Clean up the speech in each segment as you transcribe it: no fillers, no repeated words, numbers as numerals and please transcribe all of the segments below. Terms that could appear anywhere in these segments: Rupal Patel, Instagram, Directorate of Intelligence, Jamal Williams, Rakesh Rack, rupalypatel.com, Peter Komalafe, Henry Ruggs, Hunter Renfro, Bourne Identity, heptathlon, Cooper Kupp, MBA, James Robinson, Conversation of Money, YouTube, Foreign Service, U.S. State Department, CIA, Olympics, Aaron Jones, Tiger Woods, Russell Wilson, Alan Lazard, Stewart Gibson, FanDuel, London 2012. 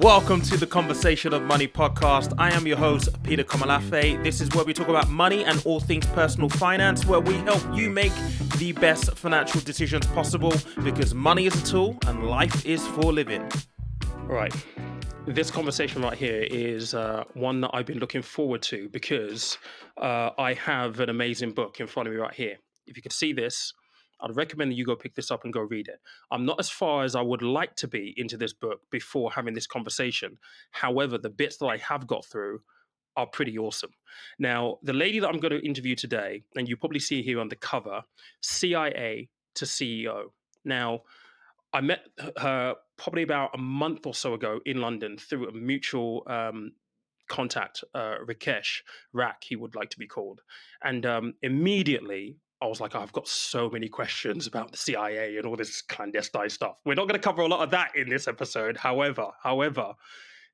Welcome to the Conversation of Money podcast. I am your host, Peter Komalafe. This is where we talk about money and all things personal finance, where we help you make the best financial decisions possible because money is a tool and life is for living. All right. This conversation right here is one that I've been looking forward to because I have an amazing book in front of me right here. If you can see this, I'd recommend that you go pick this up and go read it. I'm not as far as I would like to be into this book before having this conversation. However, the bits that I have got through are pretty awesome. Now, the lady that I'm going to interview today, and you probably see here on the cover, CIA to CEO. Now, I met her probably about a month or so ago in London through a mutual contact, Rakesh Rack, he would like to be called. And immediately, I was like, I've got so many questions about the CIA and all this clandestine stuff. We're not going to cover a lot of that in this episode. However,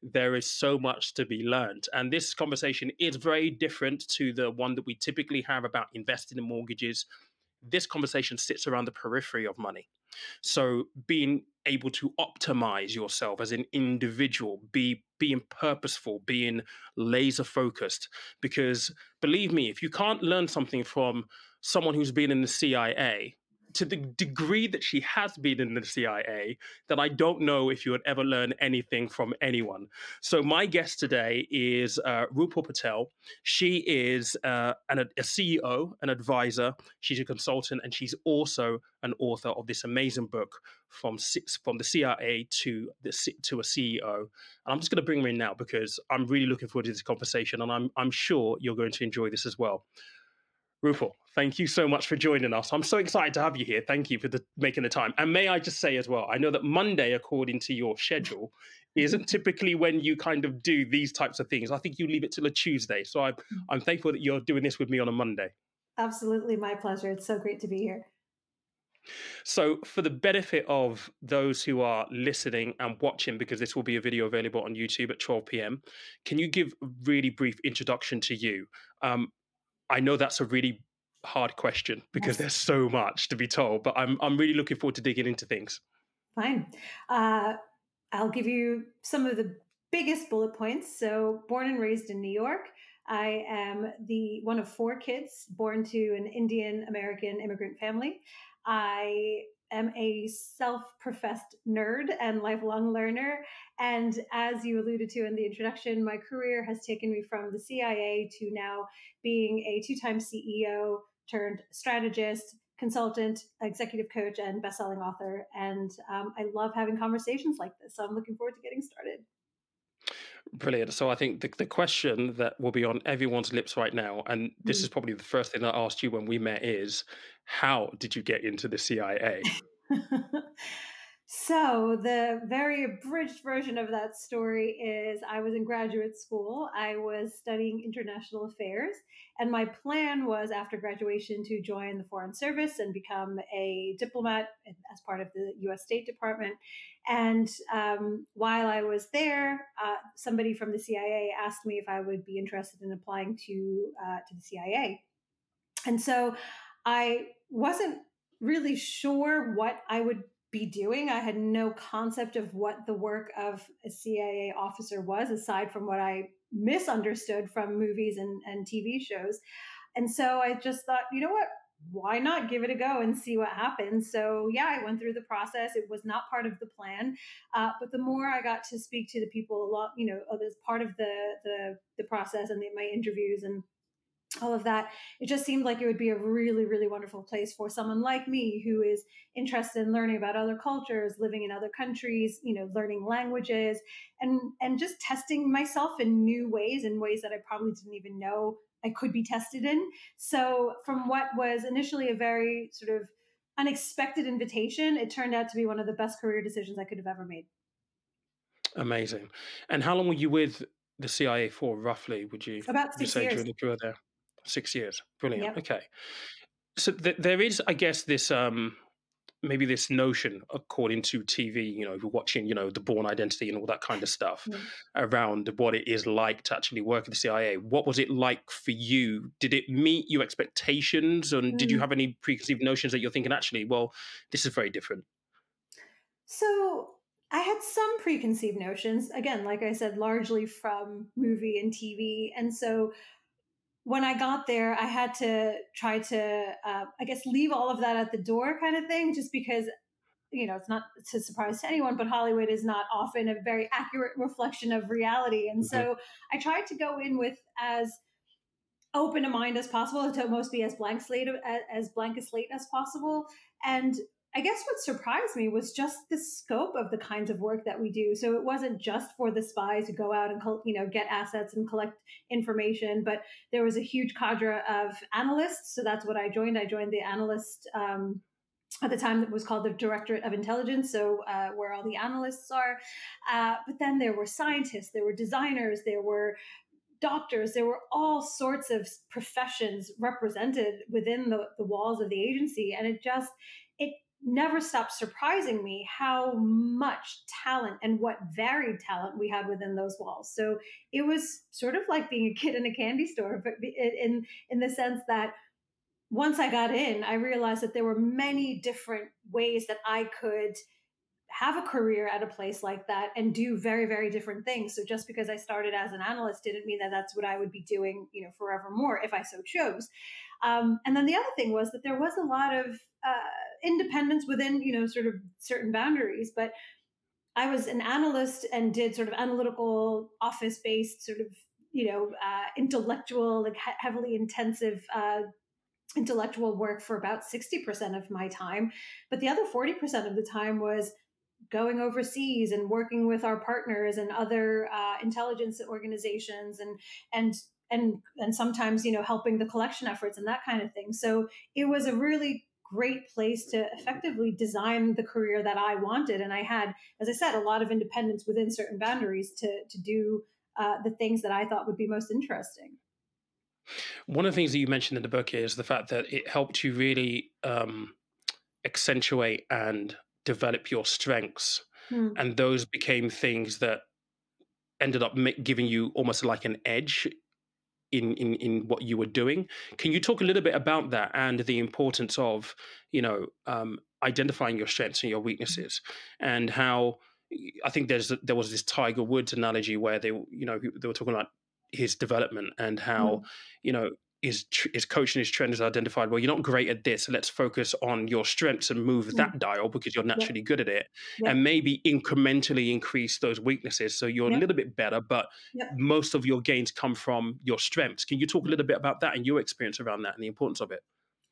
there is so much to be learned. And this conversation is very different to the one that we typically have about investing in mortgages. This conversation sits around the periphery of money. So being able to optimize yourself as an individual, being purposeful, being laser focused. Because believe me, if you can't learn something from someone who's been in the CIA, to the degree that she has been in the CIA, that I don't know if you would ever learn anything from anyone. So my guest today is Rupal Patel. She is a CEO, an advisor. She's a consultant, and she's also an author of this amazing book, from the CIA to a CEO. And I'm just going to bring her in now because I'm really looking forward to this conversation, and I'm sure you're going to enjoy this as well. Rupal, thank you so much for joining us. I'm so excited to have you here. Thank you for making the time. And may I just say as well, I know that Monday, according to your schedule, isn't typically when you kind of do these types of things. I think you leave it till a Tuesday. So I'm thankful that you're doing this with me on a Monday. Absolutely. My pleasure. It's so great to be here. So for the benefit of those who are listening and watching, because this will be a video available on YouTube at 12 p.m., can you give a really brief introduction to you? I know that's a really hard question because there's so much to be told, but I'm really looking forward to digging into things. Fine. I'll give you some of the biggest bullet points. So born and raised in New York, I am the one of four kids born to an Indian-American immigrant family. I am a self-professed nerd and lifelong learner. And as you alluded to in the introduction, my career has taken me from the CIA to now being a two-time CEO turned strategist, consultant, executive coach, and best-selling author. And I love having conversations like this. So I'm looking forward to getting started. Brilliant. So I think the question that will be on everyone's lips right now, and this is probably the first thing I asked you when we met, is how did you get into the CIA? So the very abridged version of that story is I was in graduate school. I was studying international affairs, and my plan was after graduation to join the Foreign Service and become a diplomat as part of the U.S. State Department. And while I was there, somebody from the CIA asked me if I would be interested in applying to the CIA. And so I wasn't really sure what I would be doing. I had no concept of what the work of a CIA officer was, aside from what I misunderstood from movies and TV shows. And so I just thought, you know what? Why not give it a go and see what happens? So yeah, I went through the process. It was not part of the plan. But the more I got to speak to the people along, you know, as part of the process and my interviews and all of that, it just seemed like it would be a really, really wonderful place for someone like me who is interested in learning about other cultures, living in other countries, you know, learning languages and just testing myself in new ways, in ways that I probably didn't even know I could be tested in. So from what was initially a very sort of unexpected invitation, it turned out to be one of the best career decisions I could have ever made. Amazing. And how long were you with the CIA for, roughly, would you about 6 years. During the career there? 6 years. Brilliant. Yep. Okay. So there is, I guess, this maybe this notion, according to TV, you know, if you're watching, you know, the Bourne Identity and all that kind of stuff around what it is like to actually work at the CIA. What was it like for you? Did it meet your expectations? And did you have any preconceived notions that you're thinking, actually, well, this is very different? So I had had some preconceived notions, again, like I said, largely from movie and TV. And so when I got there, I had to try to, I guess, leave all of that at the door kind of thing, just because, you know, it's not a surprise to anyone, but Hollywood is not often a very accurate reflection of reality. And so I tried to go in with as open a mind as possible, to almost be as blank a slate as possible. And I guess what surprised me was just the scope of the kinds of work that we do. So it wasn't just for the spies who go out and get assets and collect information, but there was a huge cadre of analysts. So that's what I joined. I joined the analyst at the time that was called the Directorate of Intelligence, so where all the analysts are. But then there were scientists, there were designers, there were doctors, there were all sorts of professions represented within the walls of the agency. And it never stopped surprising me how much talent and what varied talent we had within those walls. So it was sort of like being a kid in a candy store, but in the sense that once I got in, I realized that there were many different ways that I could have a career at a place like that and do very, very different things. So just because I started as an analyst didn't mean that that's what I would be doing, forevermore if I so chose. And then the other thing was that there was a lot of independence within, sort of certain boundaries. But I was an analyst and did sort of analytical, office-based, sort of, intellectual, like heavily intensive intellectual work for about 60% of my time. But the other 40% of the time was going overseas and working with our partners and other intelligence organizations and sometimes, helping the collection efforts and that kind of thing. So it was a really great place to effectively design the career that I wanted. And I had, as I said, a lot of independence within certain boundaries to do the things that I thought would be most interesting. One of the things that you mentioned in the book is the fact that it helped you really accentuate and develop your strengths. And those became things that ended up giving you almost like an edge in what you were doing. Can you talk a little bit about that and the importance of, identifying your strengths and your weaknesses, and how I think there was this Tiger Woods analogy where they were talking about his development and how, his coach and his trainers identified, well, you're not great at this, so let's focus on your strengths and move that dial because you're naturally good at it, and maybe incrementally increase those weaknesses. So you're a little bit better, but most of your gains come from your strengths. Can you talk a little bit about that and your experience around that and the importance of it?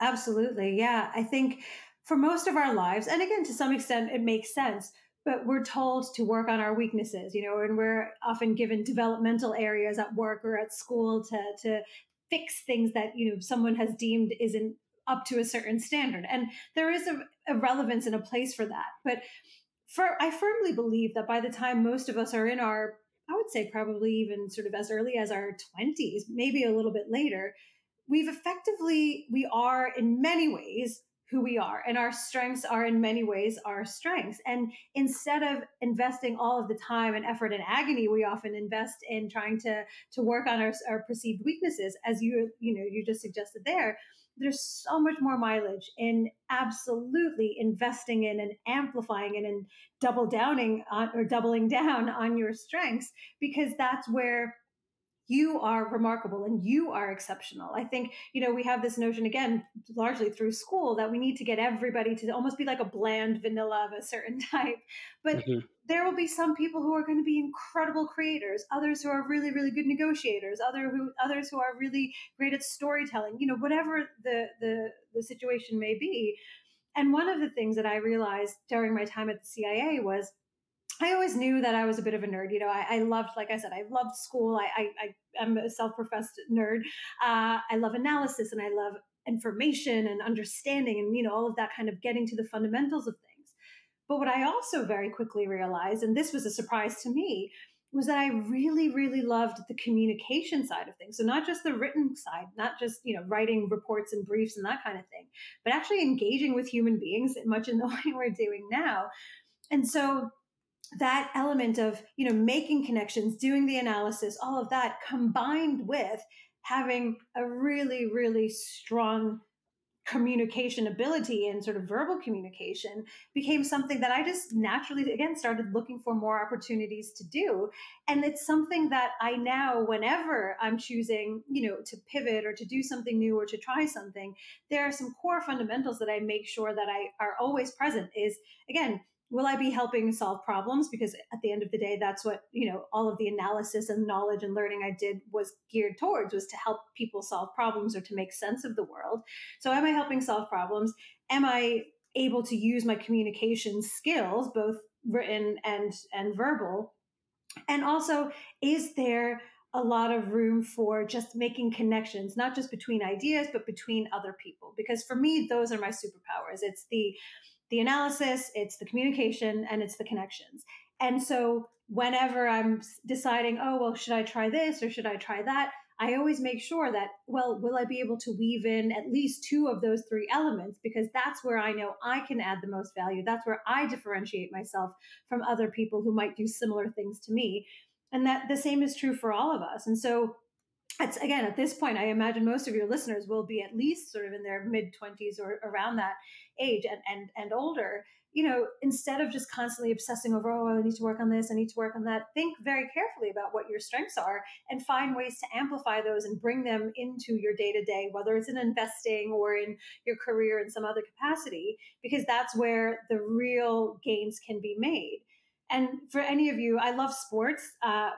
Absolutely. Yeah. I think for most of our lives, and again, to some extent, it makes sense, but we're told to work on our weaknesses, and we're often given developmental areas at work or at school to fix things that, someone has deemed isn't up to a certain standard. And there is a relevance and a place for that. But I firmly believe that by the time most of us are in our, I would say probably even sort of as early as our 20s, maybe a little bit later, we are in many ways who we are, and our strengths are in many ways our strengths. And instead of investing all of the time and effort and agony, we often invest in trying to work on our perceived weaknesses, as you just suggested there. There's so much more mileage in absolutely investing in and amplifying and in doubling down on your strengths, because that's where you are remarkable and you are exceptional. I think, we have this notion, again, largely through school, that we need to get everybody to almost be like a bland vanilla of a certain type. But there will be some people who are going to be incredible creators, others who are really, really good negotiators, others who are really great at storytelling, whatever the situation may be. And one of the things that I realized during my time at the CIA was, I always knew that I was a bit of a nerd. I loved, like I said, I loved school. I am a self-professed nerd. I love analysis and I love information and understanding and, all of that kind of getting to the fundamentals of things. But what I also very quickly realized, and this was a surprise to me, was that I really, really loved the communication side of things. So not just the written side, not just, writing reports and briefs and that kind of thing, but actually engaging with human beings much in the way we're doing now. And so that element of, making connections, doing the analysis, all of that combined with having a really, really strong communication ability and sort of verbal communication became something that I just naturally, again, started looking for more opportunities to do. And it's something that I now, whenever I'm choosing, to pivot or to do something new or to try something, there are some core fundamentals that I make sure that are always present is, again, will I be helping solve problems? Because at the end of the day, that's what, all of the analysis and knowledge and learning I did was geared towards, was to help people solve problems or to make sense of the world. So am I helping solve problems? Am I able to use my communication skills, both written and verbal? And also, is there a lot of room for just making connections, not just between ideas, but between other people? Because for me, those are my superpowers. It's the analysis, it's the communication, and it's the connections. And so whenever I'm deciding, should I try this or should I try that? I always make sure that, will I be able to weave in at least two of those three elements? Because that's where I know I can add the most value. That's where I differentiate myself from other people who might do similar things to me. And that the same is true for all of us. And so again, at this point, I imagine most of your listeners will be at least sort of in their mid-20s or around that age and older. Instead of just constantly obsessing over, I need to work on this, I need to work on that, think very carefully about what your strengths are and find ways to amplify those and bring them into your day-to-day, whether it's in investing or in your career in some other capacity, because that's where the real gains can be made. And for any of you, I love sports.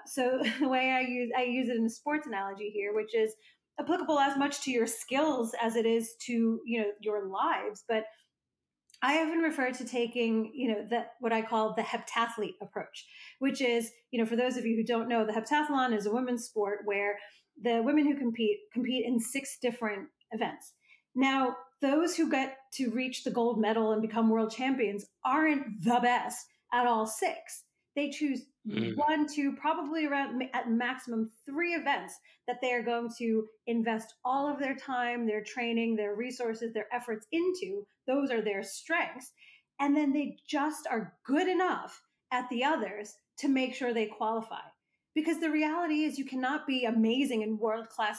So the way I use it in a sports analogy here, which is applicable as much to your skills as it is to, your lives. But I often refer to taking, what I call the heptathlete approach, which is, for those of you who don't know, the heptathlon is a women's sport where the women who compete in 6 different events. Now, those who get to reach the gold medal and become world champions aren't the best at all 6. They choose 1, 2, probably around at maximum 3 events that they are going to invest all of their time, their training, their resources, their efforts into. Those are their strengths. And then they just are good enough at the others to make sure they qualify. Because the reality is you cannot be amazing and world-class,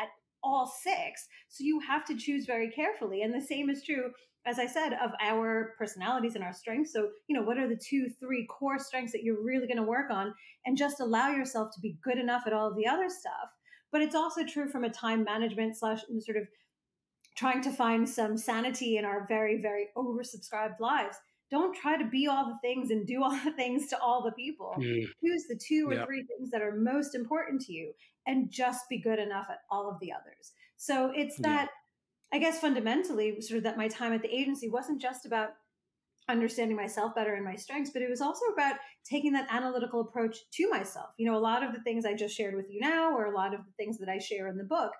at all 6. So you have to choose very carefully. And the same is true, as I said, of our personalities and our strengths. So, what are the 2, 3 core strengths that you're really going to work on, and just allow yourself to be good enough at all of the other stuff. But it's also true from a time management / sort of trying to find some sanity in our very, very oversubscribed lives. Don't try to be all the things and do all the things to all the people. Choose the 2 or 3 things that are most important to you and just be good enough at all of the others. So it's that, I guess fundamentally, sort of that my time at the agency wasn't just about understanding myself better and my strengths, but it was also about taking that analytical approach to myself. A lot of the things I just shared with you now, or a lot of the things that I share in the book,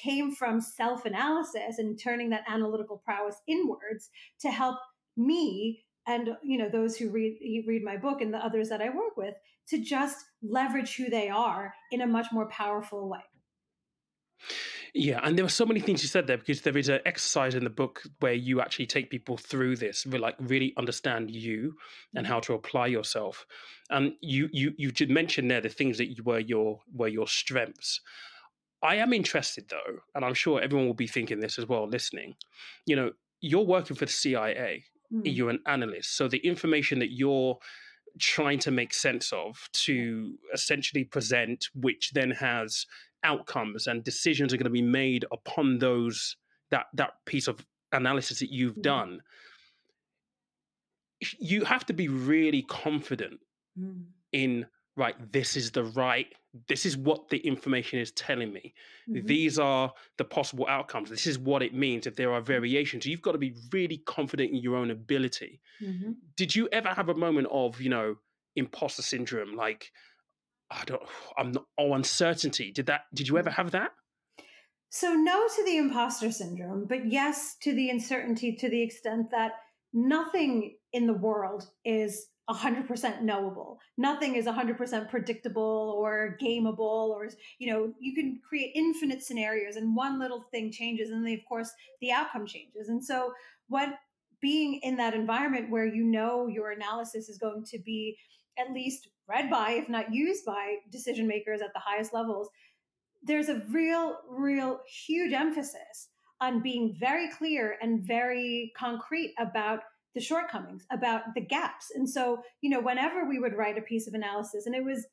came from self-analysis and turning that analytical prowess inwards to help me and, those who read my book and the others that I work with to just leverage who they are in a much more powerful way. Yeah, and there were so many things you said there, because there is an exercise in the book where you actually take people through this, really understand you and how to apply yourself. And you did mention there the things that were your strengths. I am interested though, and I'm sure everyone will be thinking this as well, listening. You're working for the CIA. You're an analyst, so the information that you're trying to make sense of to essentially present, which then has outcomes and decisions are going to be made upon those that piece of analysis that you've done. You have to be really confident in, this is what the information is telling me. These are the possible outcomes. This is what it means if there are variations. You've got to be really confident in your own ability. Did you ever have a moment of, imposter syndrome? Uncertainty. Did you ever have that? So no to the imposter syndrome, but yes to the uncertainty, to the extent that nothing in the world is 100% knowable. Nothing is 100% predictable or gameable, or, you can create infinite scenarios and one little thing changes and then, of course, the outcome changes. And so being in that environment where your analysis is going to be at least read by, if not used by, decision makers at the highest levels, there's a real, real huge emphasis on being very clear and very concrete about the shortcomings, about the gaps. And so, you know, whenever we would write a piece of analysis, and it was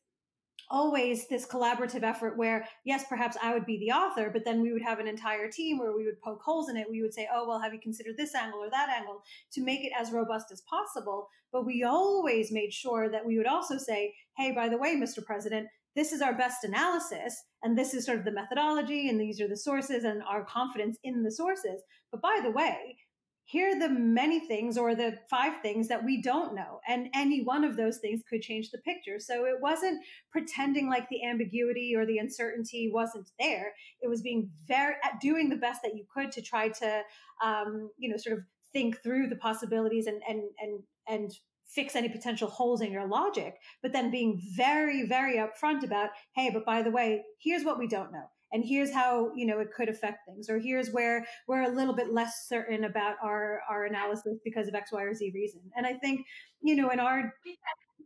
always this collaborative effort where, yes, perhaps I would be the author, but then we would have an entire team where we would poke holes in it. We would say, oh, well, have you considered this angle or that angle, to make it as robust as possible? But we always made sure that we would also say, hey, by the way, Mr. President, this is our best analysis, and this is sort of the methodology, and these are the sources and our confidence in the sources. But by the way, here are the many things, or the 5 things that we don't know, and any one of those things could change the picture. So it wasn't pretending like the ambiguity or the uncertainty wasn't there. It was being doing the best that you could to try to, sort of think through the possibilities and fix any potential holes in your logic, but then being very, very upfront about, hey, but by the way, here's what we don't know. And here's how, it could affect things, or here's where we're a little bit less certain about our analysis because of X, Y, or Z reason. And I think, in our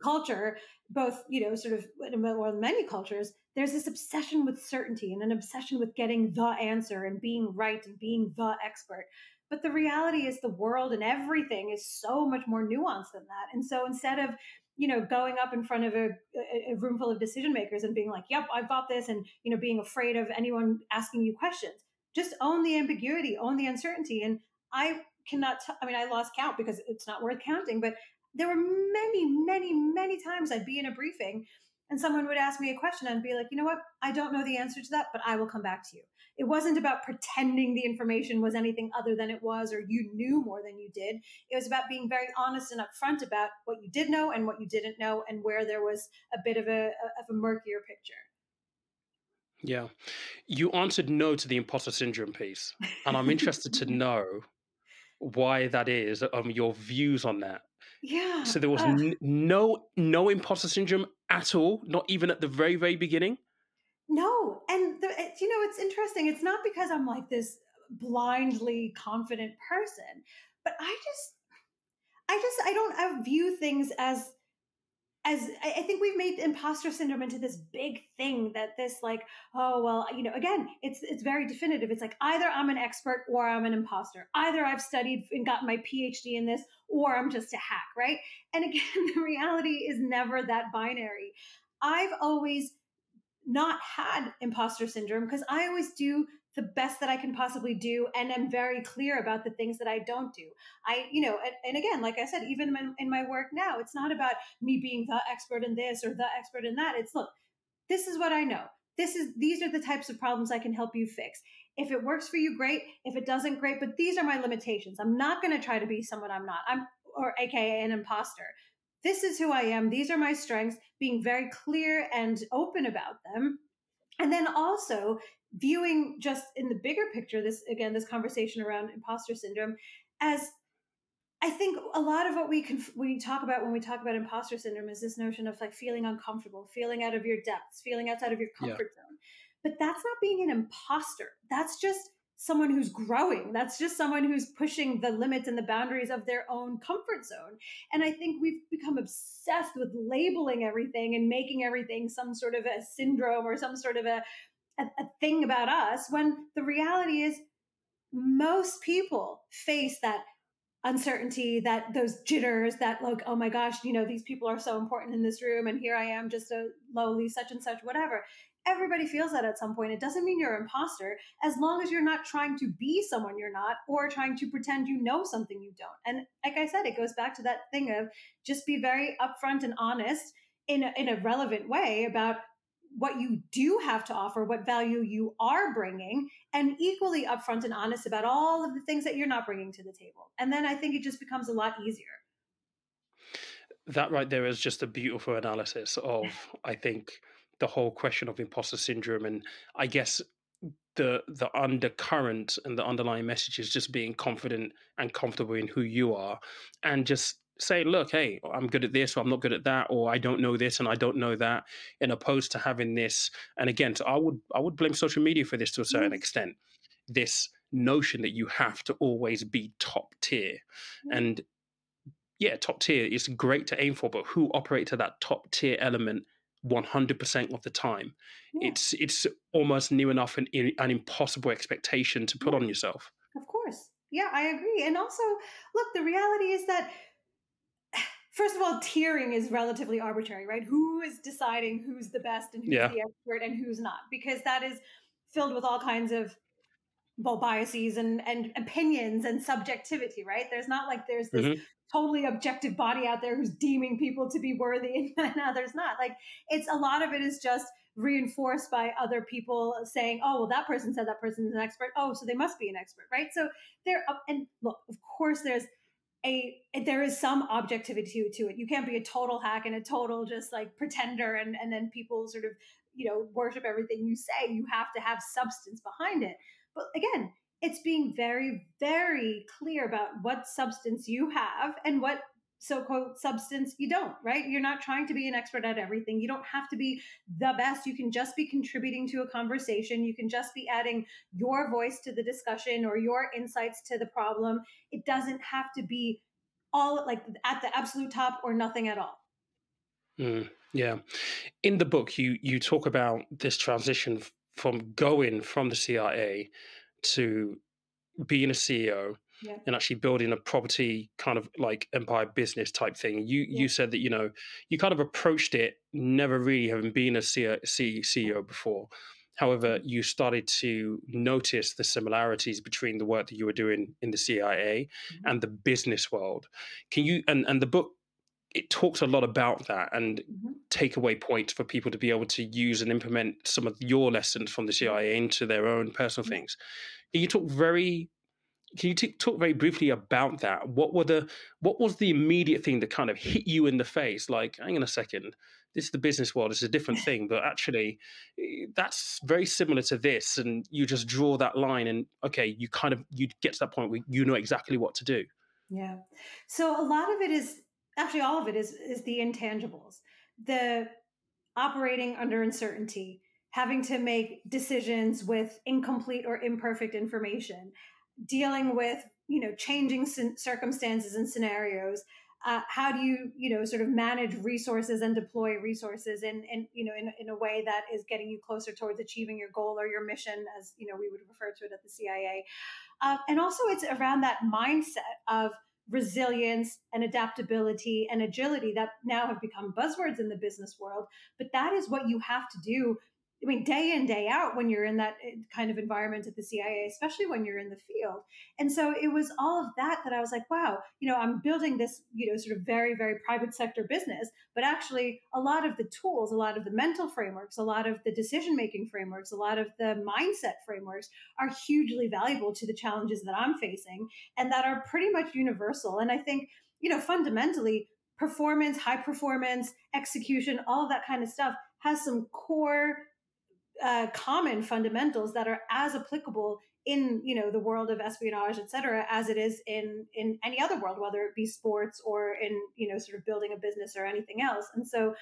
culture, both, sort of, well, in many cultures, there's this obsession with certainty and an obsession with getting the answer and being right and being the expert. But the reality is the world and everything is so much more nuanced than that. And so instead of, going up in front of a room full of decision makers and being like, yep, I've got this, and, being afraid of anyone asking you questions, just own the ambiguity, own the uncertainty. And I cannot, I lost count because it's not worth counting, but there were many, many, many times I'd be in a briefing and someone would ask me a question and be like, you know what, I don't know the answer to that, but I will come back to you. It wasn't about pretending the information was anything other than it was, or you knew more than you did. It was about being very honest and upfront about what you did know and what you didn't know, and where there was a bit of a murkier picture. Yeah. You answered no to the imposter syndrome piece, and I'm interested to know why that is, your views on that. Yeah. So there was no imposter syndrome at all, not even at the very, very beginning? No. And, it's interesting. It's not because I'm like this blindly confident person, but I view things as I think we've made imposter syndrome into this big thing that this like, oh, well, again, it's very definitive. It's like either I'm an expert or I'm an imposter. Either I've studied and got my PhD in this, or I'm just a hack, right? And again, the reality is never that binary. I've always not had imposter syndrome because I always do the best that I can possibly do, and I'm very clear about the things that I don't do. And again, like I said, even in my work now, it's not about me being the expert in this or the expert in that. It's look, this is what I know. These are the types of problems I can help you fix. If it works for you, great. If it doesn't, great. But these are my limitations. I'm not going to try to be someone I'm not. Or AKA an imposter. This is who I am. These are my strengths, being very clear and open about them. And then also viewing just in the bigger picture, this conversation around imposter syndrome, as I think a lot of what we talk about when we talk about imposter syndrome is this notion of like feeling uncomfortable, feeling out of your depths, feeling outside of your comfort zone. But that's not being an imposter. That's just someone who's growing. That's just someone who's pushing the limits and the boundaries of their own comfort zone. And I think we've become obsessed with labeling everything and making everything some sort of a syndrome or some sort of a thing about us, when the reality is most people face that uncertainty, that those jitters, that like, oh my gosh, these people are so important in this room, and here I am just a lowly such and such, whatever. Everybody feels that at some point. It doesn't mean you're an imposter, as long as you're not trying to be someone you're not, or trying to pretend you know something you don't. And like I said, it goes back to that thing of just be very upfront and honest in a relevant way about what you do have to offer, what value you are bringing, and equally upfront and honest about all of the things that you're not bringing to the table. And then I think it just becomes a lot easier. That right there is just a beautiful analysis of, I think, the whole question of imposter syndrome, and I guess the undercurrent and the underlying message is just being confident and comfortable in who you are, and just say, look, hey, I'm good at this, or I'm not good at that, or I don't know this and I don't know that, in opposed to having this. And again, so I would blame social media for this to a certain extent, this notion that you have to always be top tier. And yeah, top tier is great to aim for, but who operates at that top tier element 100% of the time. Yeah. It's almost new enough an impossible expectation to put on yourself. Of course. Yeah, I agree. And also, look, the reality is that, first of all, tiering is relatively arbitrary, right? Who is deciding who's the best and who's the expert and who's not? Because that is filled with all kinds of biases and opinions and subjectivity, right? There's not like there's this totally objective body out there who's deeming people to be worthy and others not. Like, it's a lot of it is just reinforced by other people saying, oh, well, that person said that person's an expert. Oh, so they must be an expert, right? So there, and look, of course, there is some objectivity to it. You can't be a total hack and a total just like pretender and then people sort of, you know, worship everything you say. You have to have substance behind it. But again, it's being very, very clear about what substance you have and what so-called substance you don't, right? You're not trying to be an expert at everything. You don't have to be the best. You can just be contributing to a conversation. You can just be adding your voice to the discussion or your insights to the problem. It doesn't have to be all like at the absolute top or nothing at all. Yeah. In the book, you talk about this transition from going from the CIA to being a CEO. Yeah. And actually building a property kind of like empire business type thing. You said that, you know, you kind of approached it never really having been a CEO before. However, you started to notice the similarities between the work that you were doing in the CIA and the business world. Can you, and the book, it talks a lot about that and takeaway points for people to be able to use and implement some of your lessons from the CIA into their own personal things. Can you talk Can you talk very briefly about that? What was the immediate thing that kind of hit you in the face? Like, hang on a second, this is the business world. It's a different thing, but actually, that's very similar to this. And you just draw that line, and okay, you get to that point where you know exactly what to do. Yeah. So a lot of it is actually all of it is the intangibles, the operating under uncertainty, having to make decisions with incomplete or imperfect information. Dealing with, you know, changing circumstances and scenarios, how do you, you know, sort of manage resources and deploy resources in a way that is getting you closer towards achieving your goal or your mission, as, you know, we would refer to it at the CIA. And also it's around that mindset of resilience and adaptability and agility that now have become buzzwords in the business world. But that is what you have to do. I mean, day in, day out, when you're in that kind of environment at the CIA, especially when you're in the field. And so it was all of that I was like, wow, you know, I'm building this, you know, sort of very, very private sector business, but actually a lot of the tools, a lot of the mental frameworks, a lot of the decision-making frameworks, a lot of the mindset frameworks are hugely valuable to the challenges that I'm facing and that are pretty much universal. And I think, you know, fundamentally, performance, high performance, execution, all of that kind of stuff has some core common fundamentals that are as applicable in, you know, the world of espionage, et cetera, as it is in any other world, whether it be sports or in, you know, sort of building a business or anything else. And so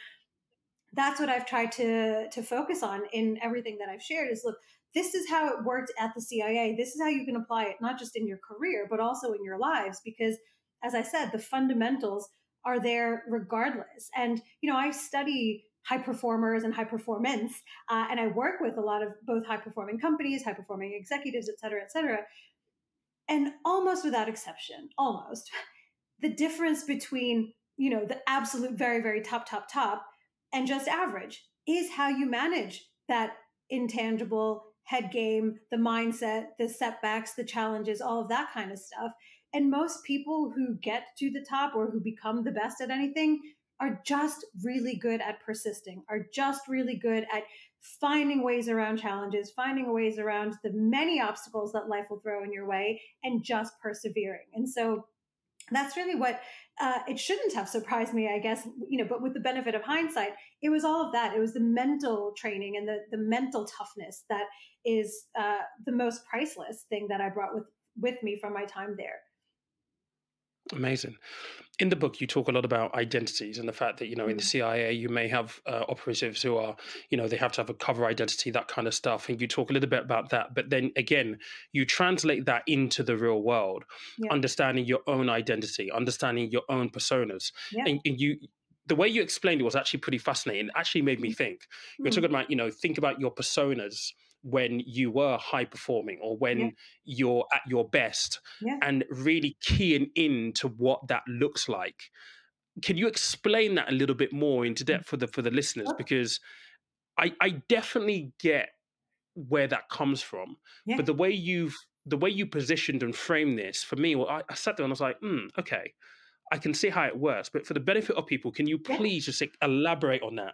that's what I've tried to focus on in everything that I've shared is, look, this is how it worked at the CIA. This is how you can apply it, not just in your career, but also in your lives, because as I said, the fundamentals are there regardless. And, you know, I study high performers and high performance. And I work with a lot of both high performing companies, high performing executives, et cetera, et cetera. And almost without exception, the difference between, you know, the absolute very, very top and just average is how you manage that intangible head game, the mindset, the setbacks, the challenges, all of that kind of stuff. And most people who get to the top or who become the best at anything are just really good at persisting, are just really good at finding ways around challenges, finding ways around the many obstacles that life will throw in your way, and just persevering. And so that's really what it shouldn't have surprised me, I guess, you know, but with the benefit of hindsight, it was all of that. It was the mental training and the mental toughness that is the most priceless thing that I brought with me from my time there. Amazing. In the book, you talk a lot about identities and the fact that, you know, in the CIA, you may have operatives who are, you know, they have to have a cover identity, that kind of stuff. And you talk a little bit about that. But then again, you translate that into the real world, understanding your own identity, understanding your own personas. Yeah. And you the way you explained it was actually pretty fascinating. It actually made me think. You're talking about, you know, think about your personas when you were high performing or when you're at your best and really keying in to what that looks like. Can you explain that a little bit more into depth for the listeners? Because I definitely get where that comes from, but the way you positioned and framed this for me, well, I sat there and I was like, okay, I can see how it works, but for the benefit of people, can you please just elaborate on that?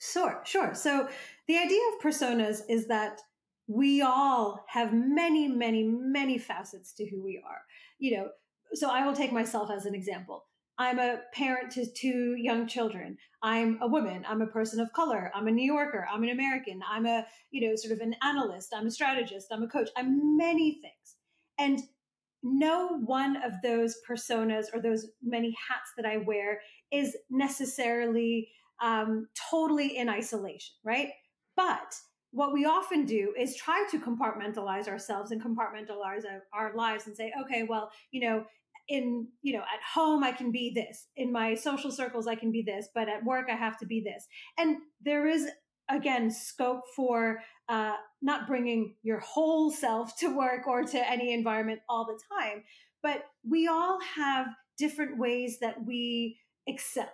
Sure. So the idea of personas is that we all have many, many, many facets to who we are. You know, so I will take myself as an example. I'm a parent to 2 young children. I'm a woman. I'm a person of color. I'm a New Yorker. I'm an American. I'm a, you know, sort of an analyst. I'm a strategist. I'm a coach. I'm many things. And no one of those personas or those many hats that I wear is necessarily totally in isolation, right? But what we often do is try to compartmentalize ourselves and compartmentalize our lives and say, okay, well, you know, at home, I can be this. In my social circles, I can be this. But at work, I have to be this. And there is, again, scope for not bringing your whole self to work or to any environment all the time. But we all have different ways that we excel.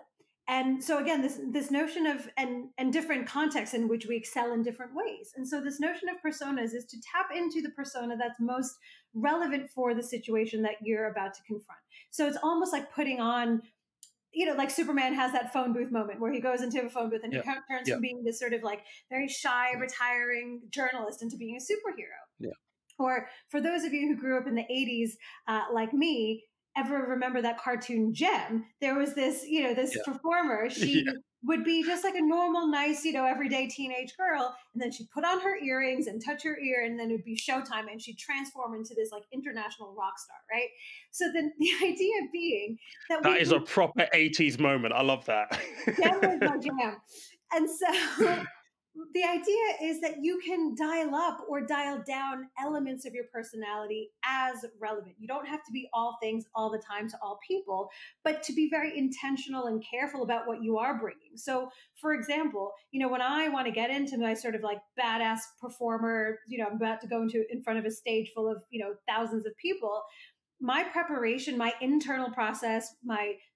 And so, again, this notion of and different contexts in which we excel in different ways. And so this notion of personas is to tap into the persona that's most relevant for the situation that you're about to confront. So it's almost like putting on, you know, like Superman has that phone booth moment where he goes into a phone booth and he turns from being this sort of like very shy, retiring journalist into being a superhero. Yeah. Or for those of you who grew up in the 80s, like me, ever remember that cartoon Gem? There was this, you know, this performer. She would be just like a normal, nice, you know, everyday teenage girl. And then she'd put on her earrings and touch her ear, and then it would be showtime, and she'd transform into this like international rock star, right? So then the idea being that is a proper 80s moment. I love that. Gem was my jam. And so the idea is that you can dial up or dial down elements of your personality as relevant. You don't have to be all things all the time to all people, but to be very intentional and careful about what you are bringing. So, for example, you know, when I want to get into my sort of like badass performer, you know, I'm about to go in front of a stage full of, you know, thousands of people, my preparation, my internal process,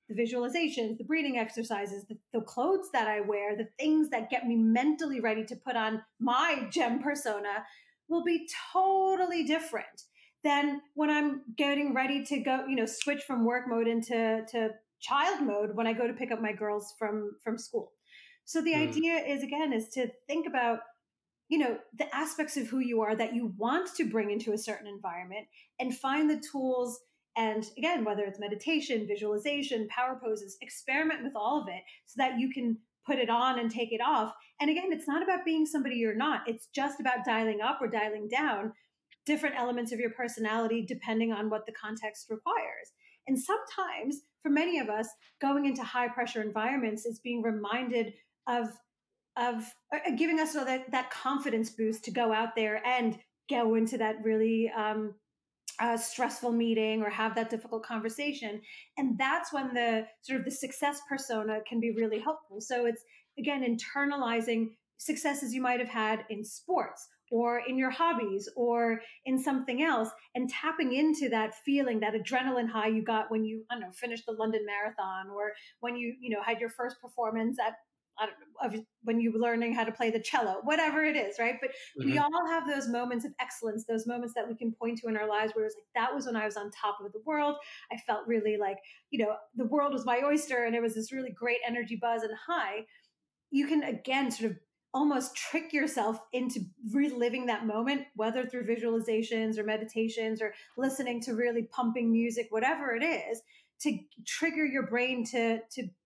the visualizations, the breathing exercises, the clothes that I wear, the things that get me mentally ready to put on my Gem persona will be totally different than when I'm getting ready to go, you know, switch from work mode into child mode when I go to pick up my girls from school. So the idea is, again, is to think about, you know, the aspects of who you are that you want to bring into a certain environment and find the tools. And again, whether it's meditation, visualization, power poses, experiment with all of it so that you can put it on and take it off. And again, it's not about being somebody you're not. It's just about dialing up or dialing down different elements of your personality depending on what the context requires. And sometimes, for many of us, going into high pressure environments is being reminded of giving us that confidence boost to go out there and go into that really a stressful meeting or have that difficult conversation. And that's when the sort of the success persona can be really helpful. So it's, again, internalizing successes you might have had in sports or in your hobbies or in something else and tapping into that feeling, that adrenaline high you got when you, I don't know, finished the London Marathon or when you know, had your first performance at, I don't know, when you were learning how to play the cello, whatever it is, right? But we all have those moments of excellence, those moments that we can point to in our lives where it's like, that was when I was on top of the world. I felt really like, you know, the world was my oyster and it was this really great energy buzz and high. You can, again, sort of almost trick yourself into reliving that moment, whether through visualizations or meditations or listening to really pumping music, whatever it is, to trigger your brain to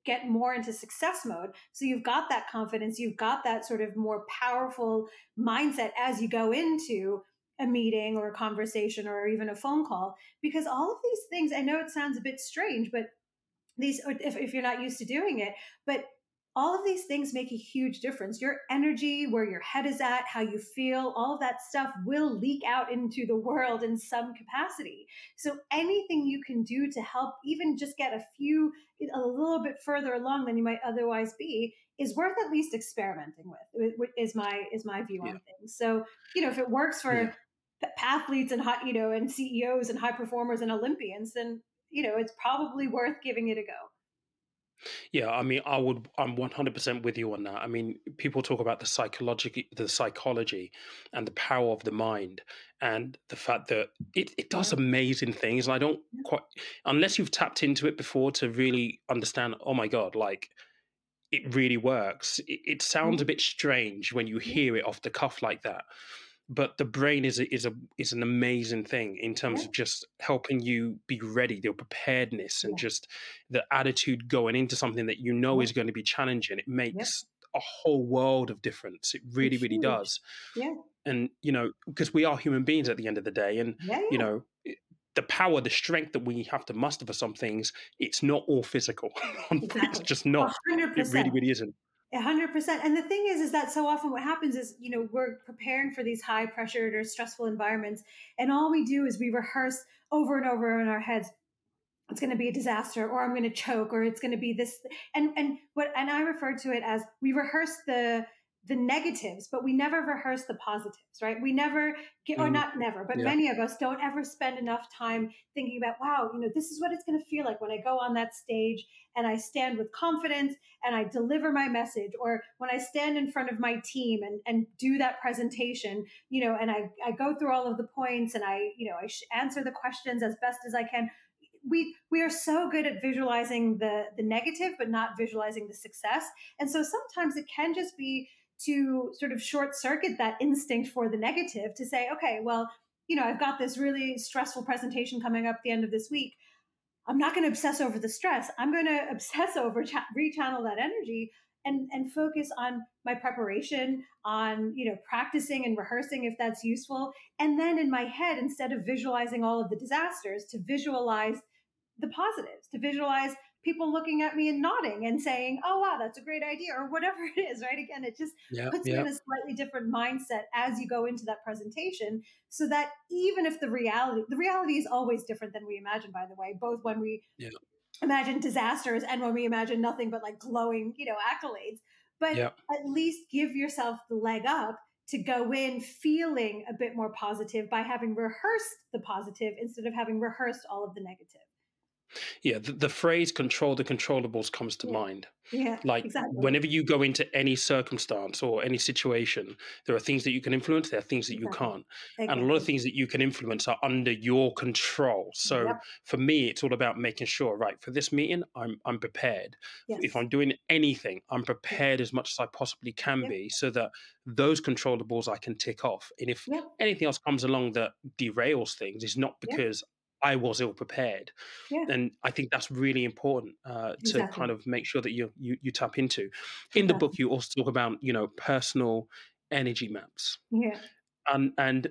get more into success mode. So you've got that confidence, you've got that sort of more powerful mindset as you go into a meeting or a conversation or even a phone call, because all of these things, I know it sounds a bit strange, but these, if you're not used to doing it, but All of these things make a huge difference. Your energy, where your head is at, how you feel, all of that stuff will leak out into the world in some capacity. So anything you can do to help even just get a little bit further along than you might otherwise be is worth at least experimenting with, is my view on things. So, if it works for athletes and and CEOs and high performers and Olympians, then, it's probably worth giving it a go. Yeah, I mean, I'm 100% with you on that. I mean, people talk about the psychology and the power of the mind and the fact that it does amazing things. And I don't quite, unless you've tapped into it before to really understand, oh my God, like it really works. It sounds a bit strange when you hear it off the cuff like that. But the brain is an amazing thing in terms of just helping you be ready, your preparedness, and just the attitude going into something that is going to be challenging. It makes a whole world of difference. It really, really does. Yeah. And, because we are human beings at the end of the day. And, the power, the strength that we have to muster for some things, it's not all physical. Exactly. It's just not. 100%. It really, really isn't. 100%. And the thing is that so often what happens is, we're preparing for these high pressured or stressful environments. And all we do is we rehearse over and over in our heads, it's going to be a disaster, or I'm going to choke, or it's going to be this. And I refer to it as we rehearse the negatives, but we never rehearse the positives, right? We never get, or not never, but many of us don't ever spend enough time thinking about, wow, this is what it's going to feel like when I go on that stage and I stand with confidence and I deliver my message, or when I stand in front of my team and do that presentation, and I go through all of the points and I answer the questions as best as I can. We are so good at visualizing the negative, but not visualizing the success. And so sometimes it can just be to sort of short circuit that instinct for the negative to say, okay, well, I've got this really stressful presentation coming up at the end of this week. I'm not going to obsess over the stress. I'm going to obsess over, rechannel that energy and focus on my preparation, on, practicing and rehearsing if that's useful. And then in my head, instead of visualizing all of the disasters, to visualize the positives, to visualize people looking at me and nodding and saying, oh, wow, that's a great idea, or whatever it is, right? Again, it just puts you in a slightly different mindset as you go into that presentation, so that even if the reality is always different than we imagine, by the way, both when we imagine disasters and when we imagine nothing but like glowing, accolades, but at least give yourself the leg up to go in feeling a bit more positive by having rehearsed the positive instead of having rehearsed all of the negative. Yeah, the phrase "control the controllables" comes to mind. Yeah, like whenever you go into any circumstance or any situation, there are things that you can influence, there are things that you can't. Exactly. And a lot of things that you can influence are under your control. So for me, it's all about making sure, right, for this meeting, I'm prepared. Yes. If I'm doing anything, I'm prepared as much as I possibly can be, so that those controllables I can tick off. And if anything else comes along that derails things, it's not because I was ill prepared. Yeah. And I think that's really important to kind of make sure that you tap into. In the book, you also talk about, personal energy maps. Yeah. And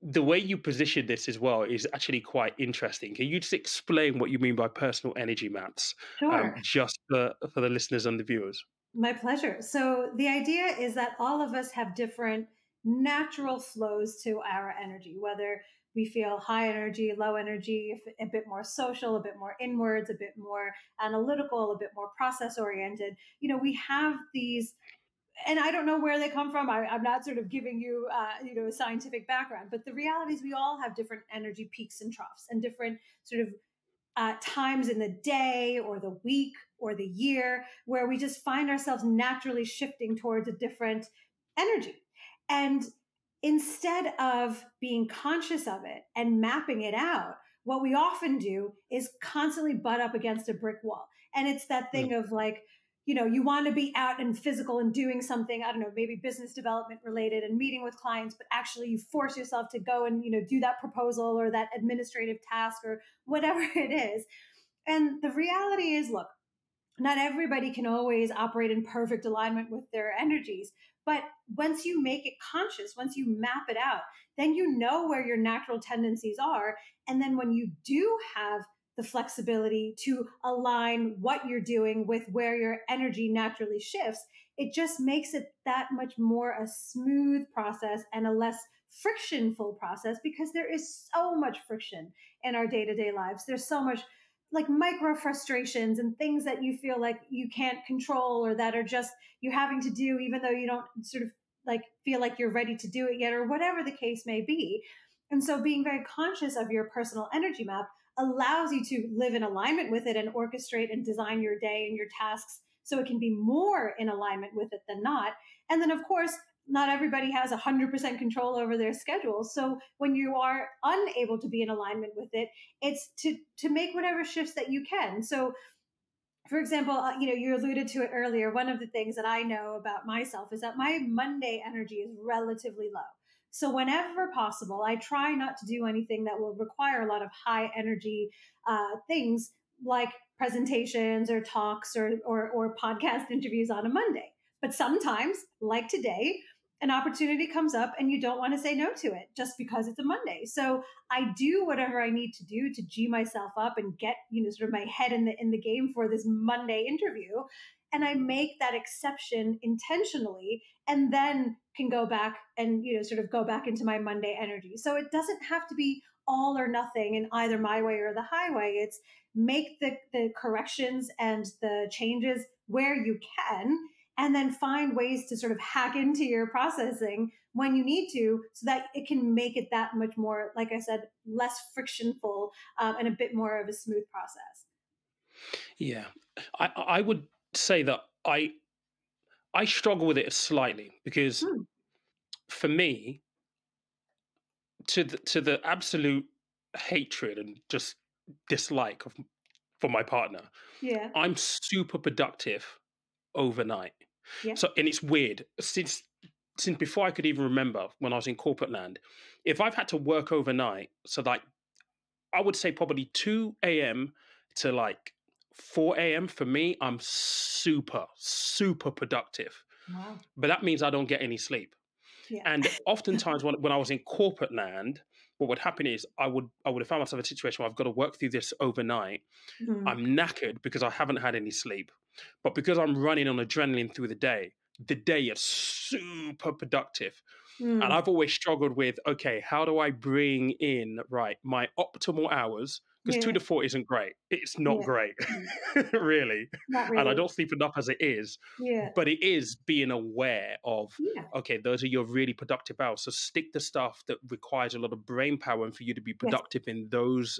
the way you position this as well is actually quite interesting. Can you just explain what you mean by personal energy maps? Sure. Just for the listeners and the viewers? My pleasure. So the idea is that all of us have different natural flows to our energy, whether we feel high energy, low energy, a bit more social, a bit more inwards, a bit more analytical, a bit more process oriented. We have these, and I don't know where they come from. I'm not sort of giving you, a scientific background, but the reality is we all have different energy peaks and troughs and different sort of times in the day or the week or the year where we just find ourselves naturally shifting towards a different energy. And instead of being conscious of it and mapping it out, what we often do is constantly butt up against a brick wall. And it's that thing of like, you want to be out and physical and doing something, I don't know, maybe business development related and meeting with clients, but actually you force yourself to go and, do that proposal or that administrative task or whatever it is. And the reality is, look, not everybody can always operate in perfect alignment with their energies. But once you make it conscious, once you map it out, then you know where your natural tendencies are. And then when you do have the flexibility to align what you're doing with where your energy naturally shifts, it just makes it that much more a smooth process and a less frictionful process, because there is so much friction in our day-to-day lives. There's so much like micro frustrations and things that you feel like you can't control, or that are just you're having to do even though you don't sort of like feel like you're ready to do it yet, or whatever the case may be. And so being very conscious of your personal energy map allows you to live in alignment with it and orchestrate and design your day and your tasks so it can be more in alignment with it than not. And then, of course, not everybody has 100% control over their schedule. So when you are unable to be in alignment with it, it's to make whatever shifts that you can. So, for example, you alluded to it earlier. One of the things that I know about myself is that my Monday energy is relatively low. So whenever possible, I try not to do anything that will require a lot of high energy things like presentations or talks or podcast interviews on a Monday. But sometimes, like today, an opportunity comes up and you don't want to say no to it just because it's a Monday. So I do whatever I need to do to G myself up and get, sort of my head in the game for this Monday interview. And I make that exception intentionally, and then can go back and, sort of go back into my Monday energy. So it doesn't have to be all or nothing and either my way or the highway. It's make the corrections and the changes where you can, and then find ways to sort of hack into your processing when you need to, so that it can make it that much more, like I said, less frictionful and a bit more of a smooth process. Yeah, I would say that I struggle with it slightly, because for me, to the absolute hatred and just dislike for my partner, yeah, I'm super productive overnight. Yeah. So, and it's weird, since before I could even remember, when I was in corporate land, if I've had to work overnight, so like I would say probably 2 a.m. to like 4 a.m. for me, I'm super, super productive. Wow. But that means I don't get any sleep. Yeah. And oftentimes when I was in corporate land, what would happen is I would have found myself in a situation where I've got to work through this overnight. Mm-hmm. I'm knackered because I haven't had any sleep. But because I'm running on adrenaline through the day is super productive. Mm. And I've always struggled with, okay, how do I bring in, my optimal hours? Because 2 to 4 isn't great. It's not great, really. Not really. And I don't sleep enough as it is. Yeah. But it is being aware of, okay, those are your really productive hours. So stick to stuff that requires a lot of brain power and for you to be productive in those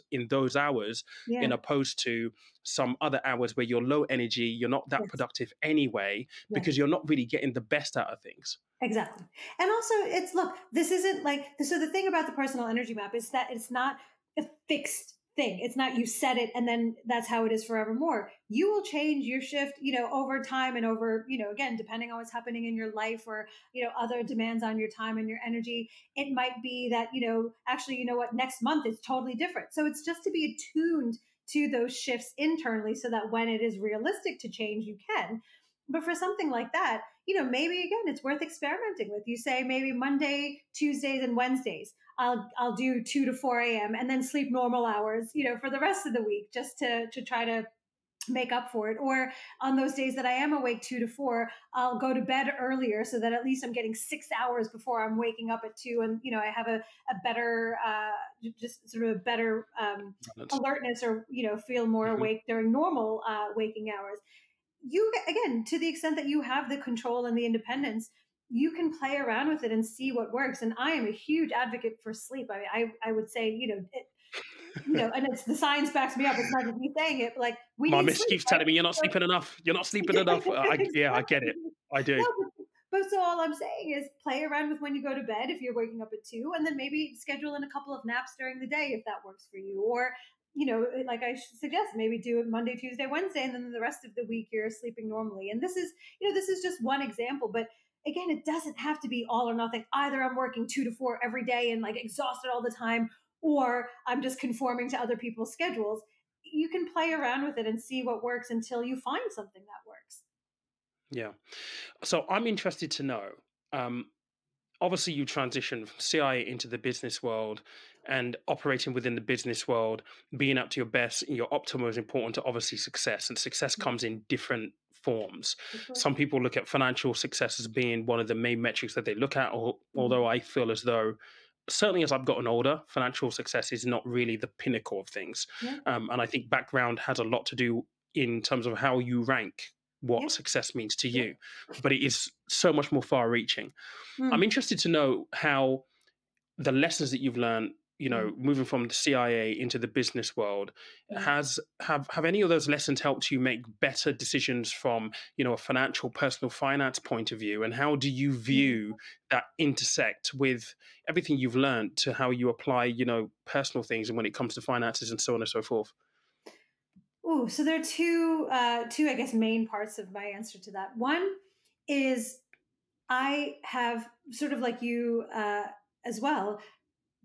hours, in opposed to some other hours where you're low energy, you're not that productive anyway, because you're not really getting the best out of things. Exactly. And also it's, this isn't so the thing about the personal energy map is that it's not a fixed thing. It's not you set it and then that's how it is forevermore. You will change your shift, over time and over, again, depending on what's happening in your life or, other demands on your time and your energy. It might be that, actually, what, next month is totally different. So it's just to be attuned to those shifts internally so that when it is realistic to change, you can. But for something like that, maybe again, it's worth experimenting with. You say maybe Monday, Tuesdays, and Wednesdays, I'll do 2 to 4 a.m. and then sleep normal hours, for the rest of the week, just to try to make up for it. Or on those days that I am awake 2 to 4, I'll go to bed earlier so that at least I'm getting 6 hours before I'm waking up at 2. And, I have a better, just sort of a better alertness, or, feel more awake during normal waking hours. You, again, to the extent that you have the control and the independence, you can play around with it and see what works. And I am a huge advocate for sleep. I mean, I would say, and it's the science backs me up. It's not just me saying it, but we my miss sleep, keeps telling me you're not sleeping enough. You're not sleeping enough. I get it. I do. No, but so all I'm saying is play around with when you go to bed, if you're waking up at 2, and then maybe schedule in a couple of naps during the day if that works for you. Or, like I suggest, maybe do it Monday, Tuesday, Wednesday, and then the rest of the week you're sleeping normally. And this is, this is just one example, but again, it doesn't have to be all or nothing. Either I'm working 2 to 4 every day and exhausted all the time, or I'm just conforming to other people's schedules. You can play around with it and see what works until you find something that works. Yeah. So I'm interested to know, obviously you transition from CIA into the business world, and operating within the business world, being up to your best and your optimal is important to obviously success, and success comes in different forms. Some people look at financial success as being one of the main metrics that they look at, although I feel as though, certainly as I've gotten older, financial success is not really the pinnacle of things. Yeah. And I think background has a lot to do in terms of how you rank what success means to you, but it is so much more far-reaching. I'm interested to know how the lessons that you've learned, you know, moving from the CIA into the business world, have any of those lessons helped you make better decisions from, you know, a financial, personal finance point of view? And how do you view that intersect with everything you've learned to how you apply, you know, personal things and when it comes to finances and so on and so forth? Oh, so there are two, I guess, main parts of my answer to that. One is I have sort of like you as well,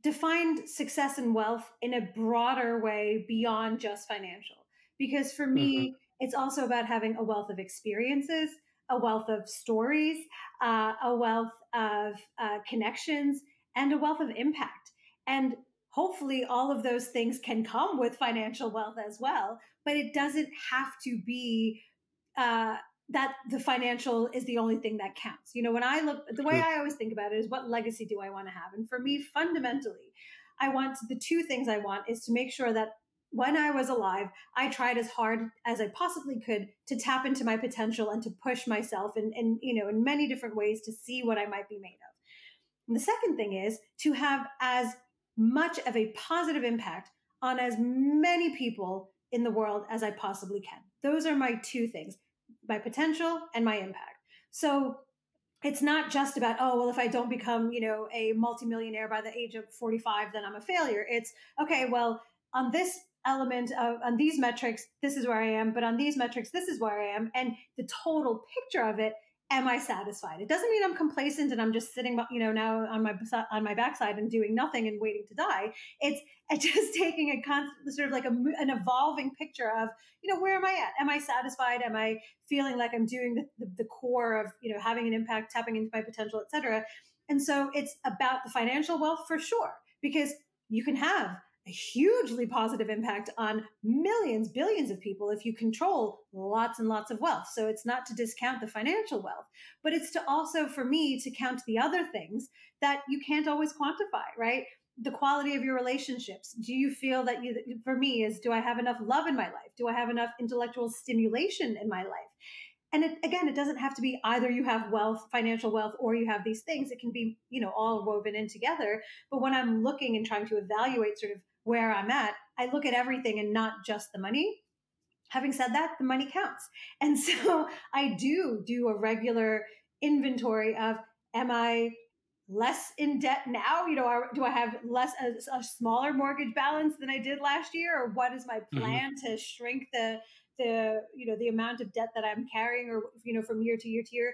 defined success and wealth in a broader way beyond just financial. Because for me, it's also about having a wealth of experiences, a wealth of stories, a wealth of connections, and a wealth of impact. And hopefully all of those things can come with financial wealth as well, but it doesn't have to be that the financial is the only thing that counts. You know, when I look, the way I always think about it is, what legacy do I want to have? And for me, fundamentally, I want the two things I want is to make sure that when I was alive, I tried as hard as I possibly could to tap into my potential and to push myself in, you know, in many different ways to see what I might be made of. And the second thing is to have as much of a positive impact on as many people in the world as I possibly can. Those are my two things, my potential and my impact. So it's not just about, oh, well, if I don't become, you know, a multimillionaire by the age of 45, then I'm a failure. It's okay, well, on this element of, on these metrics, this is where I am, but on these metrics, this is where I am. And the total picture of it, am I satisfied? It doesn't mean I'm complacent and I'm just sitting, you know, now on my backside and doing nothing and waiting to die. It's just taking a constant, sort of like an evolving picture of, you know, where am I at? Am I satisfied? Am I feeling like I'm doing the core of, you know, having an impact, tapping into my potential, et cetera? And so it's about the financial wealth for sure, because you can have a hugely positive impact on millions, billions of people if you control lots and lots of wealth. So it's not to discount the financial wealth, but it's to also, for me, to count the other things that you can't always quantify, right? The quality of your relationships. Do you feel that you, for me, is, do I have enough love in my life? Do I have enough intellectual stimulation in my life? And it, again, it doesn't have to be either you have wealth, financial wealth, or you have these things. It can be, you know, all woven in together. But when I'm looking and trying to evaluate sort of where I'm at, I look at everything and not just the money. Having said that, the money counts. And so I do a regular inventory of, am I less in debt now? You know, do I have less, a smaller mortgage balance than I did last year? Or what is my plan to shrink the, you know, the amount of debt that I'm carrying, or, you know, from year to year to year?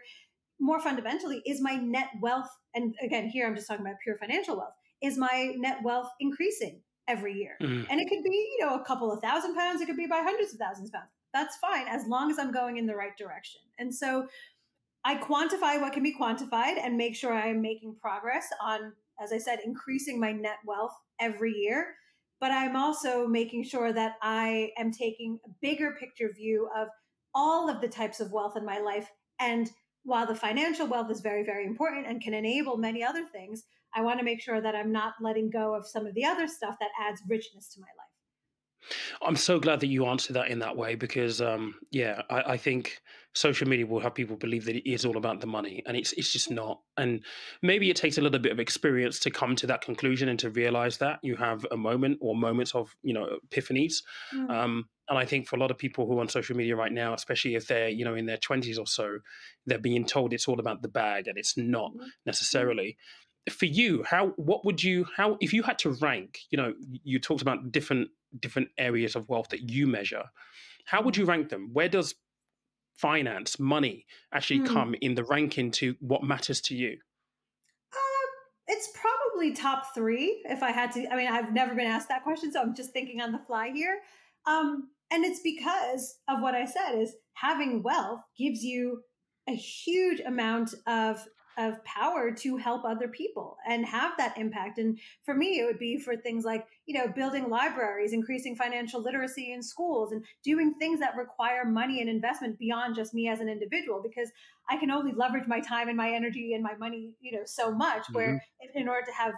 More fundamentally, is my net wealth, and again, here I'm just talking about pure financial wealth, is my net wealth increasing every year? And it could be, you know, a couple of £1,000s, it could be by hundreds of thousands of pounds. That's fine, as long as I'm going in the right direction. And so I quantify what can be quantified and make sure I'm making progress on, as I said, increasing my net wealth every year. But I'm also making sure that I am taking a bigger picture view of all of the types of wealth in my life. And while the financial wealth is very, very important and can enable many other things, I want to make sure that I'm not letting go of some of the other stuff that adds richness to my life. I'm so glad that you answered that in that way, because, I think social media will have people believe that it is all about the money, and it's just not. And maybe it takes a little bit of experience to come to that conclusion and to realize that you have a moment or moments of, you know, epiphanies. And I think for a lot of people who are on social media right now, especially if they're, you know, in their 20s or so, they're being told it's all about the bag, and it's not necessarily. For you, how if you had to rank, you know, you talked about different areas of wealth that you measure, how would you rank them? Where does finance, money actually come in the ranking to what matters to you? It's probably top three if I had to. I mean, I've never been asked that question, so I'm just thinking on the fly here. And it's because of what I said, is having wealth gives you a huge amount of of power to help other people and have that impact. And for me, it would be for things like, building libraries, increasing financial literacy in schools, and doing things that require money and investment beyond just me as an individual, because I can only leverage my time and my energy and my money, so much, where in order to have,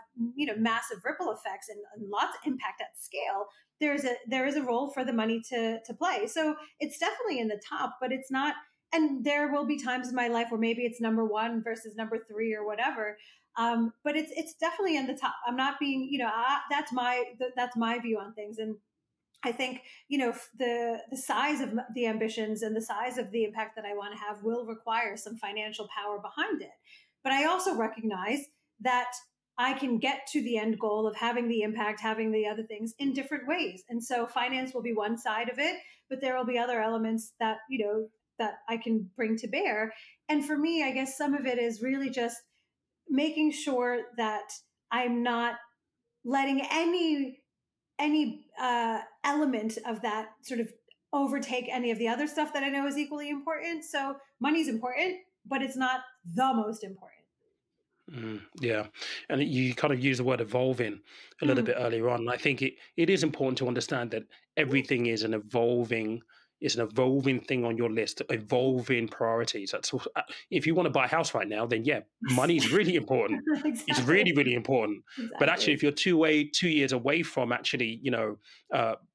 massive ripple effects and lots of impact at scale, there is a role for the money to play. So it's definitely in the top, but it's not. And there will be times in my life where maybe it's number one versus number three or whatever. But it's definitely in the top. I'm not being, that's my view on things. And I think, the size of the ambitions and the size of the impact that I want to have will require some financial power behind it. But I also recognize that I can get to the end goal of having the impact, having the other things in different ways. And so finance will be one side of it, but there will be other elements that, that I can bring to bear. And for me, I guess some of it is really just making sure that I'm not letting any element of that sort of overtake any of the other stuff that I know is equally important. So money's important, but it's not the most important. Yeah. And you kind of used the word evolving a little bit earlier on. I think it is important to understand that everything is an evolving thing on your list, evolving priorities. That's if you want to buy a house right now, then yeah, money is really important. Exactly. It's really, really important. Exactly. But actually, if you're 2 years away from actually,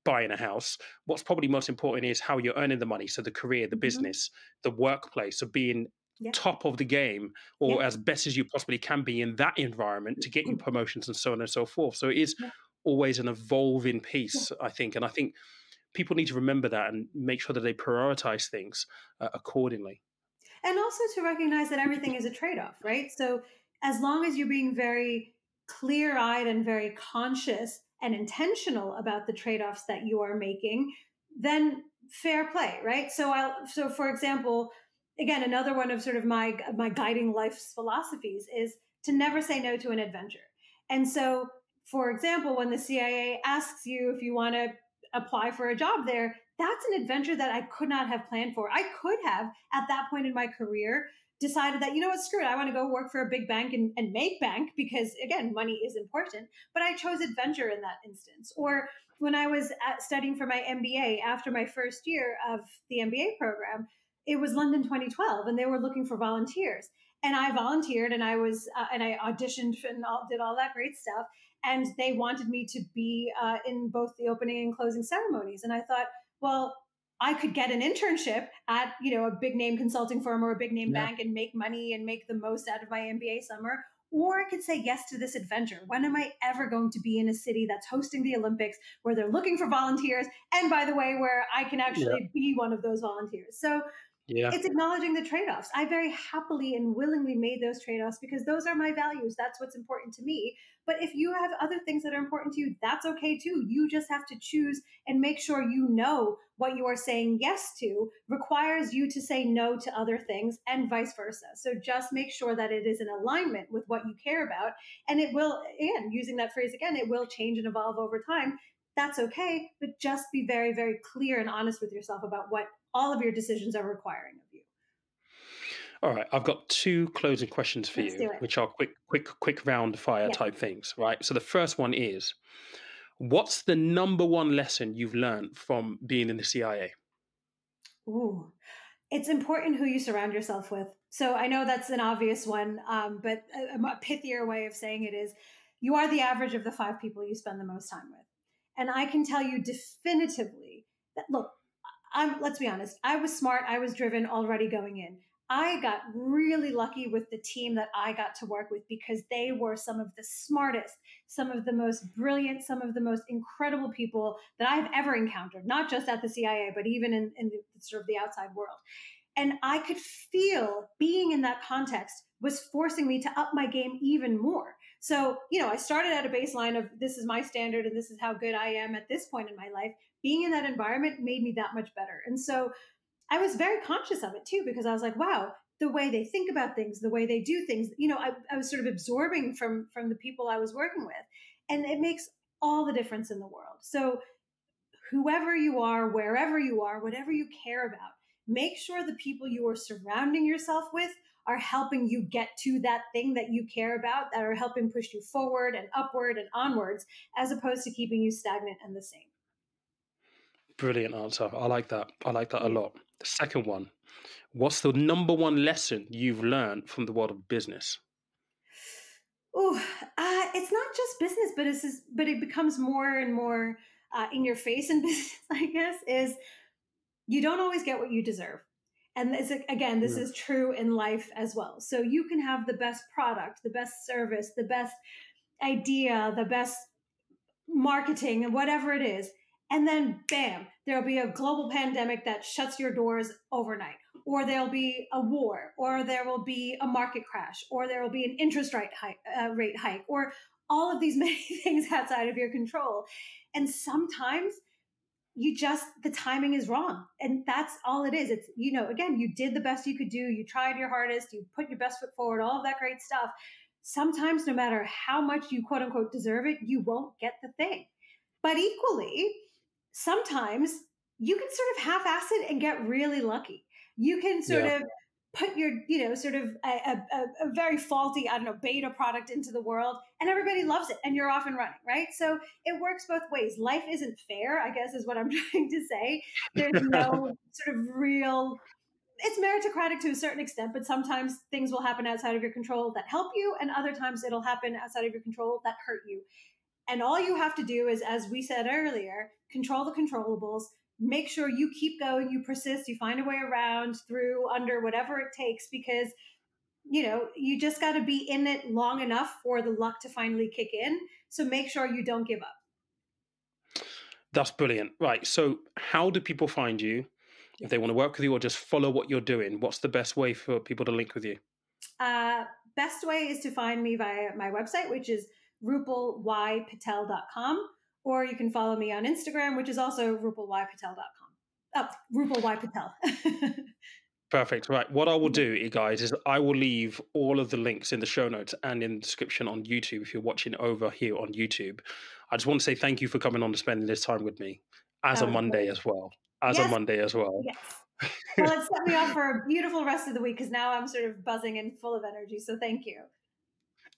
buying a house, what's probably most important is how you're earning the money. So the career, the business, the workplace, so being top of the game or as best as you possibly can be in that environment to get your promotions and so on and so forth. So it is always an evolving piece, I think. And I think people need to remember that and make sure that they prioritize things accordingly. And also to recognize that everything is a trade-off, right? So as long as you're being very clear-eyed and very conscious and intentional about the trade-offs that you are making, then fair play, right? So for example, again, another one of sort of my guiding life's philosophies is to never say no to an adventure. And so, for example, when the CIA asks you if you want to apply for a job there, that's an adventure that I could not have planned for. I could have, at that point in my career, decided that, screw it, I want to go work for a big bank and make bank because, again, money is important. But I chose adventure in that instance. Or when I was studying for my MBA, after my first year of the MBA program, it was London 2012, and they were looking for volunteers. And I volunteered, and I was and I auditioned and did all that great stuff. And they wanted me to be in both the opening and closing ceremonies. And I thought, well, I could get an internship at, a big name consulting firm or a big name bank and make money and make the most out of my MBA summer. Or I could say yes to this adventure. When am I ever going to be in a city that's hosting the Olympics, where they're looking for volunteers? And by the way, where I can actually be one of those volunteers. So it's acknowledging the trade-offs. I very happily and willingly made those trade-offs because those are my values. That's what's important to me. But if you have other things that are important to you, that's okay too. You just have to choose and make sure you know what you are saying yes to requires you to say no to other things and vice versa. So just make sure that it is in alignment with what you care about. And it will, again, using that phrase again, it will change and evolve over time. That's okay. But just be very, very clear and honest with yourself about what all of your decisions are requiring of you. All right, I've got two closing questions for you, which are quick round fire type things, right? So the first one is, what's the number one lesson you've learned from being in the CIA? Ooh, it's important who you surround yourself with. So I know that's an obvious one, but a pithier way of saying it is, you are the average of the five people you spend the most time with. And I can tell you definitively that, look, let's be honest, I was smart, I was driven already going in. I got really lucky with the team that I got to work with because they were some of the smartest, some of the most brilliant, some of the most incredible people that I've ever encountered, not just at the CIA, but even in the, sort of the outside world. And I could feel being in that context was forcing me to up my game even more. So, I started at a baseline of this is my standard and this is how good I am at this point in my life. Being in that environment made me that much better. And so I was very conscious of it too, because I was like, wow, the way they think about things, the way they do things, I was sort of absorbing from the people I was working with. And it makes all the difference in the world. So whoever you are, wherever you are, whatever you care about, make sure the people you are surrounding yourself with are helping you get to that thing that you care about, that are helping push you forward and upward and onwards, as opposed to keeping you stagnant and the same. Brilliant answer. I like that. I like that a lot. The second one, what's the number one lesson you've learned from the world of business? Oh, it's not just business, but it becomes more and more in your face in business, I guess, is you don't always get what you deserve. And this is true in life as well. So you can have the best product, the best service, the best idea, the best marketing, and whatever it is. And then, bam, there'll be a global pandemic that shuts your doors overnight, or there'll be a war, or there will be a market crash, or there will be an interest rate hike, or all of these many things outside of your control. And sometimes the timing is wrong. And that's all it is. It's, again, you did the best you could do. You tried your hardest. You put your best foot forward, all of that great stuff. Sometimes, no matter how much you quote unquote deserve it, you won't get the thing. But equally, sometimes you can sort of half-ass it and get really lucky. You can sort of put your, sort of a very faulty, beta product into the world, and everybody loves it and you're off and running, right? So it works both ways. Life isn't fair, I guess, is what I'm trying to say. There's no sort of real, it's meritocratic to a certain extent, but sometimes things will happen outside of your control that help you, and other times it'll happen outside of your control that hurt you. And all you have to do is, as we said earlier, control the controllables, make sure you keep going, you persist, you find a way around, through, under, whatever it takes, because, you just got to be in it long enough for the luck to finally kick in. So make sure you don't give up. That's brilliant. Right. So how do people find you if they want to work with you or just follow what you're doing? What's the best way for people to link with you? Best way is to find me via my website, which is rupalypatel.com, or you can follow me on Instagram, which is also rupalypatel.com. Oh, rupalypatel. Perfect. Right. What I will do, you guys, is I will leave all of the links in the show notes and in the description on YouTube if you're watching over here on YouTube. I just want to say thank you for coming on and spending this time with me as a Monday as well. Yes. Well, it set me off for a beautiful rest of the week because now I'm sort of buzzing and full of energy. So thank you.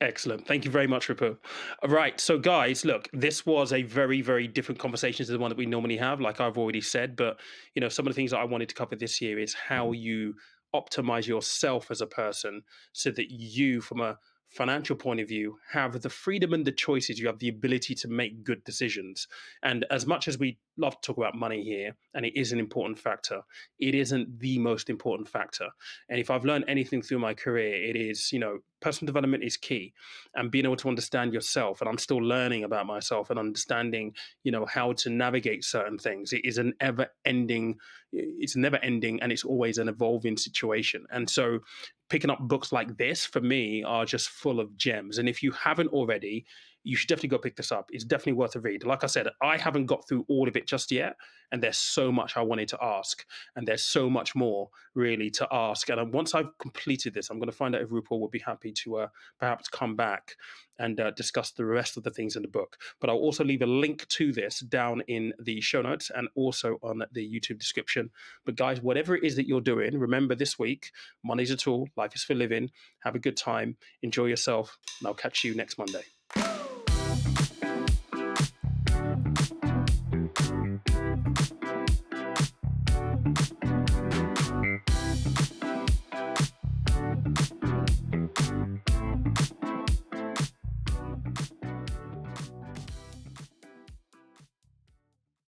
Excellent. Thank you very much, Rupal. All right. So guys, look, this was a very, very different conversation to the one that we normally have, like I've already said, but some of the things that I wanted to cover this year is how you optimize yourself as a person so that you, from a financial point of view, have the freedom and the choices, you have the ability to make good decisions. And as much as we love to talk about money here, and it is an important factor, it isn't the most important factor. And if I've learned anything through my career, it is, personal development is key, and being able to understand yourself. And I'm still learning about myself and understanding, how to navigate certain things. It is an ever-ending, and it's always an evolving situation. And so picking up books like this, for me, are just full of gems. And if you haven't already, you should definitely go pick this up. It's definitely worth a read. Like I said, I haven't got through all of it just yet. And there's so much I wanted to ask. And there's so much more really to ask. And once I've completed this, I'm going to find out if Rupal would be happy to perhaps come back and discuss the rest of the things in the book. But I'll also leave a link to this down in the show notes and also on the YouTube description. But guys, whatever it is that you're doing, remember this week, money's a tool, life is for living. Have a good time, enjoy yourself, and I'll catch you next Monday.